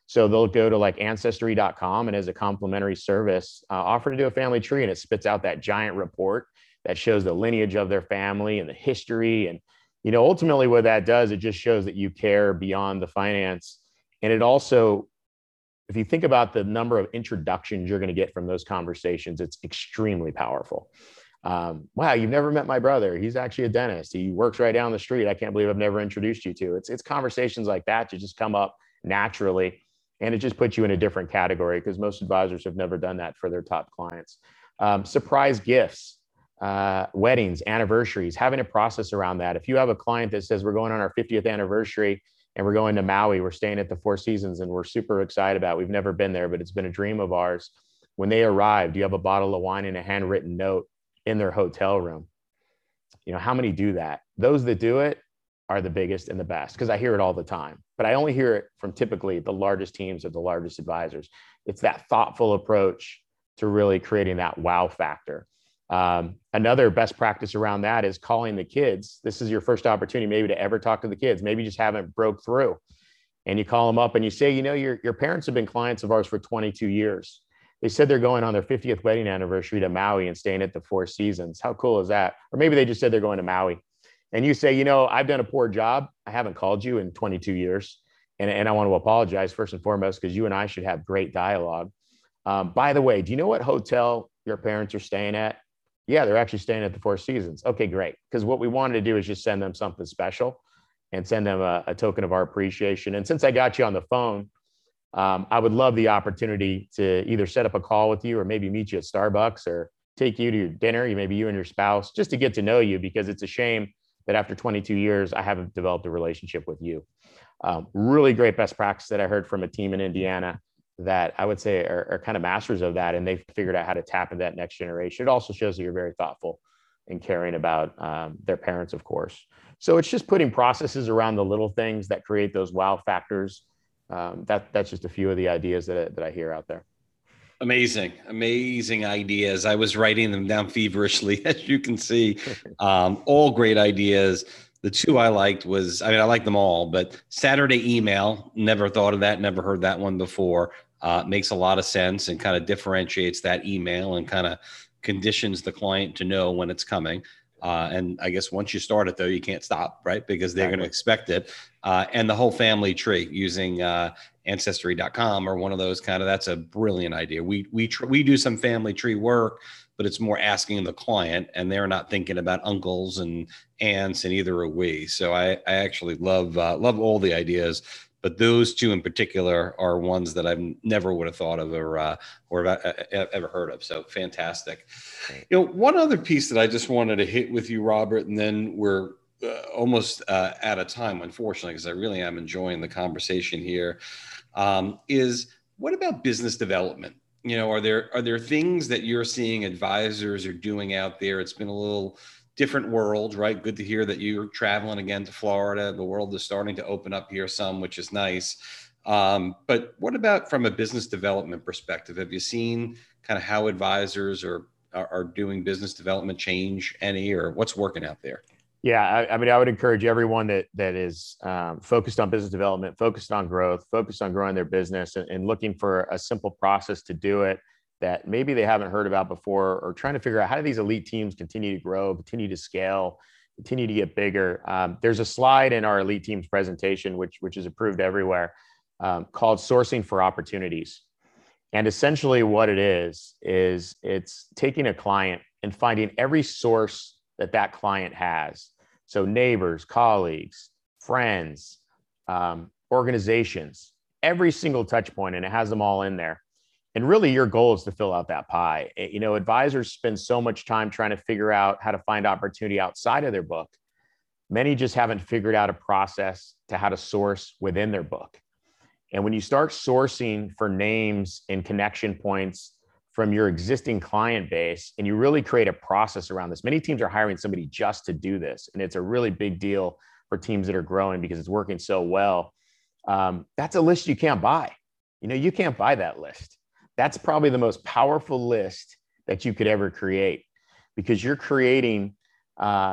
So they'll go to like Ancestry.com and as a complimentary service, offer to do a family tree, and it spits out that giant report that shows the lineage of their family and the history. And, you know, ultimately what that does, it just shows that you care beyond the finance. And it also, if you think about the number of introductions you're going to get from those conversations, it's extremely powerful. Wow, you've never met my brother. He's actually a dentist. He works right down the street. I can't believe I've never introduced you to. It's conversations like that that just come up naturally. And it just puts you in a different category because most advisors have never done that for their top clients. Surprise gifts, weddings, anniversaries, having a process around that. If you have a client that says, we're going on our 50th anniversary and we're going to Maui, we're staying at the Four Seasons and we're super excited about it. We've never been there, but it's been a dream of ours. When they arrived, you have a bottle of wine and a handwritten note in their hotel room. You know, how many do that? Those that do it are the biggest and the best, because I hear it all the time, but I only hear it from typically the largest teams or the largest advisors. It's that thoughtful approach to really creating that wow factor. Another best practice around that is calling the kids. This is your first opportunity maybe to ever talk to the kids. Maybe you just haven't broke through, and you call them up and you say, you know, your parents have been clients of ours for 22 years. They said they're going on their 50th wedding anniversary to Maui and staying at the Four Seasons. How cool is that? Or maybe they just said they're going to Maui. And you say, you know, I've done a poor job. I haven't called you in 22 years. And I want to apologize first and foremost, because you and I should have great dialogue. By the way, do you know what hotel your parents are staying at? Yeah, they're actually staying at the Four Seasons. Okay, great. Because what we wanted to do is just send them something special and send them a token of our appreciation. And since I got you on the phone, I would love the opportunity to either set up a call with you or maybe meet you at Starbucks or take you to your dinner, maybe you and your spouse, just to get to know you, because it's a shame that after 22 years, I haven't developed a relationship with you. Really great best practice that I heard from a team in Indiana that I would say are kind of masters of that, and they've figured out how to tap into that next generation. It also shows that you're very thoughtful and caring about their parents, of course. So it's just putting processes around the little things that create those wow factors. That's just a few of the ideas that I hear out there. Amazing ideas. I was writing them down feverishly, as you can see. All great ideas. The two I liked was, I liked them all, but Saturday email, never thought of that, never heard that one before. Makes a lot of sense and kind of differentiates that email and kind of conditions the client to know when it's coming. And I guess once you start it, though, you can't stop, right? Because they're going to expect it. And the whole family tree using Ancestry.com or one of those kind of, that's a brilliant idea. We do some family tree work, but it's more asking the client, and they're not thinking about uncles and aunts, and either are we. So I actually love all the ideas, but those two in particular are ones that I've never would have thought of or ever heard of. So fantastic. You know, one other piece that I just wanted to hit with you, Robert, and then we're almost out of time, unfortunately, because I really am enjoying the conversation here, is what about business development? You know, are there things that you're seeing advisors are doing out there? It's been a little different world, right? Good to hear that you're traveling again to Florida. The world is starting to open up here some, which is nice. But what about from a business development perspective? Have you seen kind of how advisors are doing business development change any, or what's working out there? Yeah, I would encourage everyone that is focused on business development, focused on growth, focused on growing their business, and looking for a simple process to do it that maybe they haven't heard about before, or trying to figure out how do these elite teams continue to grow, continue to scale, continue to get bigger. There's a slide in our elite teams presentation, which is approved everywhere, called Sourcing for Opportunities. And essentially what it is it's taking a client and finding every source that client has. So neighbors, colleagues, friends, organizations, every single touch point, and it has them all in there. And really your goal is to fill out that pie. You know, advisors spend so much time trying to figure out how to find opportunity outside of their book. Many just haven't figured out a process to how to source within their book. And when you start sourcing for names and connection points from your existing client base, and you really create a process around this. Many teams are hiring somebody just to do this, and it's a really big deal for teams that are growing because it's working so well. That's a list you can't buy. You know, you can't buy that list. That's probably the most powerful list that you could ever create, because you're creating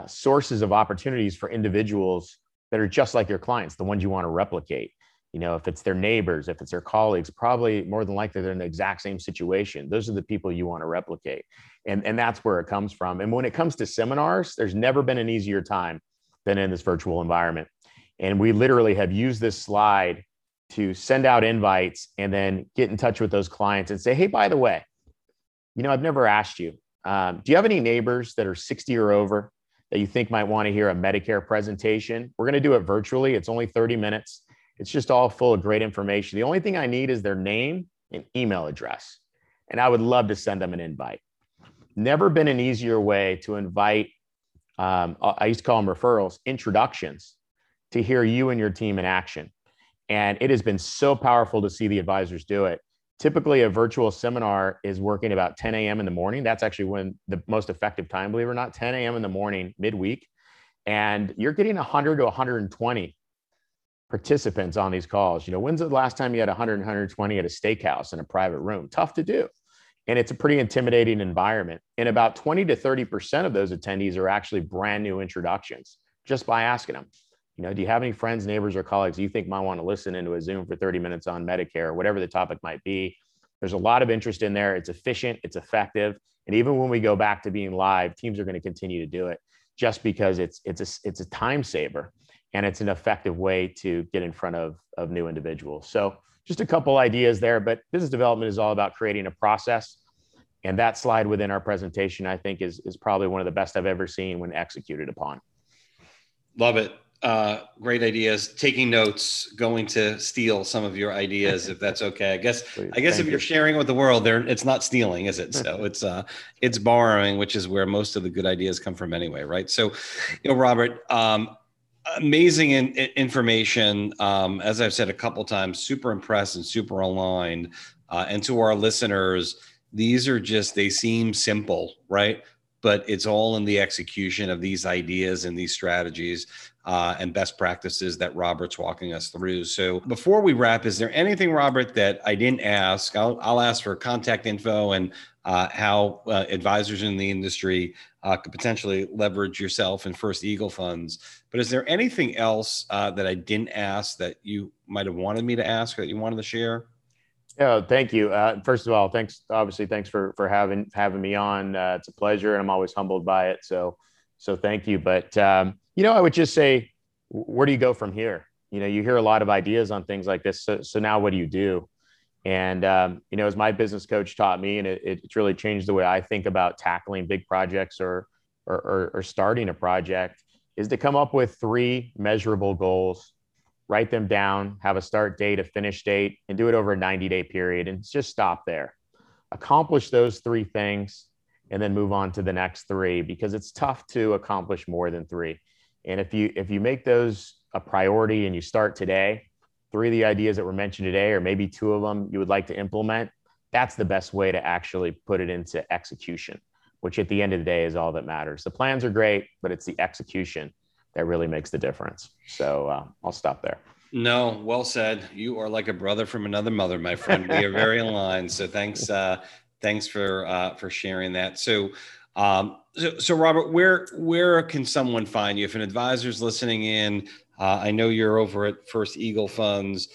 sources of opportunities for individuals that are just like your clients, the ones you want to replicate. You know, if it's their neighbors, if it's their colleagues, probably more than likely they're in the exact same situation. Those are the people you want to replicate. And that's where it comes from. And when it comes to seminars, there's never been an easier time than in this virtual environment. And we literally have used this slide to send out invites and then get in touch with those clients and say, hey, by the way, you know, I've never asked you, do you have any neighbors that are 60 or over that you think might want to hear a Medicare presentation? We're going to do it virtually. It's only 30 minutes. It's just all full of great information. The only thing I need is their name and email address, and I would love to send them an invite. Never been an easier way to invite, I used to call them referrals, introductions, to hear you and your team in action. And it has been so powerful to see the advisors do it. Typically, a virtual seminar is working about 10 a.m. in the morning. That's actually when the most effective time, believe it or not, 10 a.m. in the morning, midweek. And you're getting 100 to 120 participants on these calls. You know, when's the last time you had 100 and 120 at a steakhouse in a private room? Tough to do. And it's a pretty intimidating environment. And about 20 to 30% of those attendees are actually brand new introductions just by asking them, you know, do you have any friends, neighbors, or colleagues you think might want to listen into a Zoom for 30 minutes on Medicare or whatever the topic might be? There's a lot of interest in there. It's efficient, it's effective. And even when we go back to being live, teams are going to continue to do it just because it's a time saver. And it's an effective way to get in front of new individuals. So just a couple ideas there, but business development is all about creating a process. And that slide within our presentation, I think, is probably one of the best I've ever seen when executed upon. Love it. Great ideas. Taking notes, going to steal some of your ideas, if that's okay. I guess if you're sharing with the world, it's not stealing, is it? So it's borrowing, which is where most of the good ideas come from anyway, right? So, you know, Robert, amazing information. As I've said a couple times, super impressed and super aligned. And to our listeners, these are just, they seem simple, right? But it's all in the execution of these ideas and these strategies and best practices that Robert's walking us through. So before we wrap, is there anything, Robert, that I didn't ask? I'll ask for contact info and how advisors in the industry could potentially leverage yourself and First Eagle Funds. But is there anything else that I didn't ask that you might have wanted me to ask or that you wanted to share? Yeah, thank you. First of all, thanks for having me on. It's a pleasure, and I'm always humbled by it. So thank you. But I would just say, where do you go from here? You hear a lot of ideas on things like this. So now, what do you do? And as my business coach taught me, and it's really changed the way I think about tackling big projects or starting a project, is to come up with 3 measurable goals. Write them down, have a start date, a finish date, and do it over a 90-day period and just stop there. Accomplish those 3 things and then move on to the next 3, because it's tough to accomplish more than 3. And if you make those a priority and you start today, 3 of the ideas that were mentioned today, or maybe 2 of them you would like to implement, that's the best way to actually put it into execution, which at the end of the day is all that matters. The plans are great, but it's the execution that really makes the difference. So I'll stop there. No, well said. You are like a brother from another mother, my friend. We are very aligned. So thanks for sharing that. So Robert, where can someone find you? If an advisor's listening in, I know you're over at First Eagle Funds.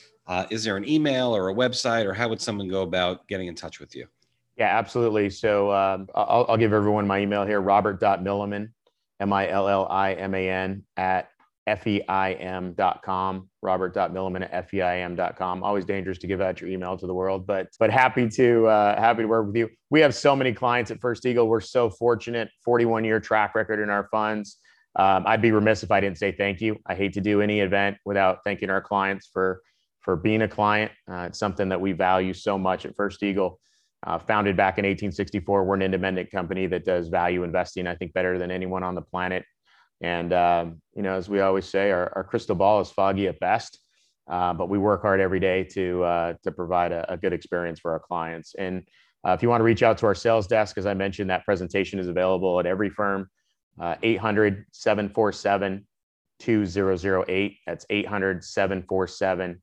Is there an email or a website, or how would someone go about getting in touch with you? Yeah, absolutely. So I'll give everyone my email here, robert.milliman. M-I-L-L-I-M-A-N at F-E-I-M.com, Robert.Milliman at F-E-I-M.com. Always dangerous to give out your email to the world, but happy to work with you. We have so many clients at First Eagle. We're so fortunate, 41-year track record in our funds. I'd be remiss if I didn't say thank you. I hate to do any event without thanking our clients for being a client. It's something that we value so much at First Eagle. Founded back in 1864, we're an independent company that does value investing, I think, better than anyone on the planet. And, as we always say, our crystal ball is foggy at best, but we work hard every day to provide a good experience for our clients. And if you want to reach out to our sales desk, as I mentioned, that presentation is available at every firm, 800-747-2008. That's 800-747-2008.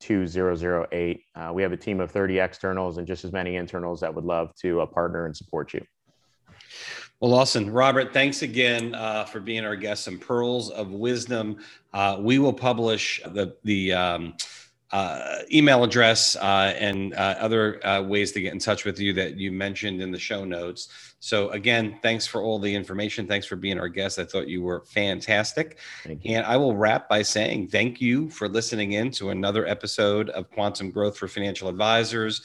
2008. We have a team of 30 externals and just as many internals that would love to partner and support you. Well, awesome. Robert, thanks again for being our guest. Some pearls of wisdom. We will publish the email address and other ways to get in touch with you that you mentioned in the show notes. So again, thanks for all the information. Thanks for being our guest. I thought you were fantastic. Thank you. And I will wrap by saying thank you for listening in to another episode of Quantum Growth for Financial Advisors.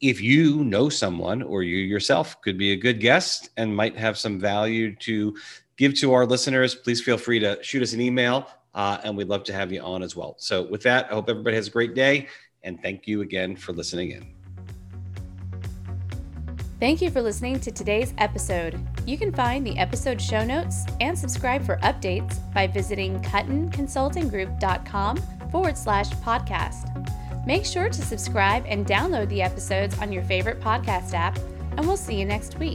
If you know someone or you yourself could be a good guest and might have some value to give to our listeners, please feel free to shoot us an email. And we'd love to have you on as well. So with that, I hope everybody has a great day, and thank you again for listening in. Thank you for listening to today's episode. You can find the episode show notes and subscribe for updates by visiting cuttenconsultinggroup.com/podcast. Make sure to subscribe and download the episodes on your favorite podcast app, and we'll see you next week.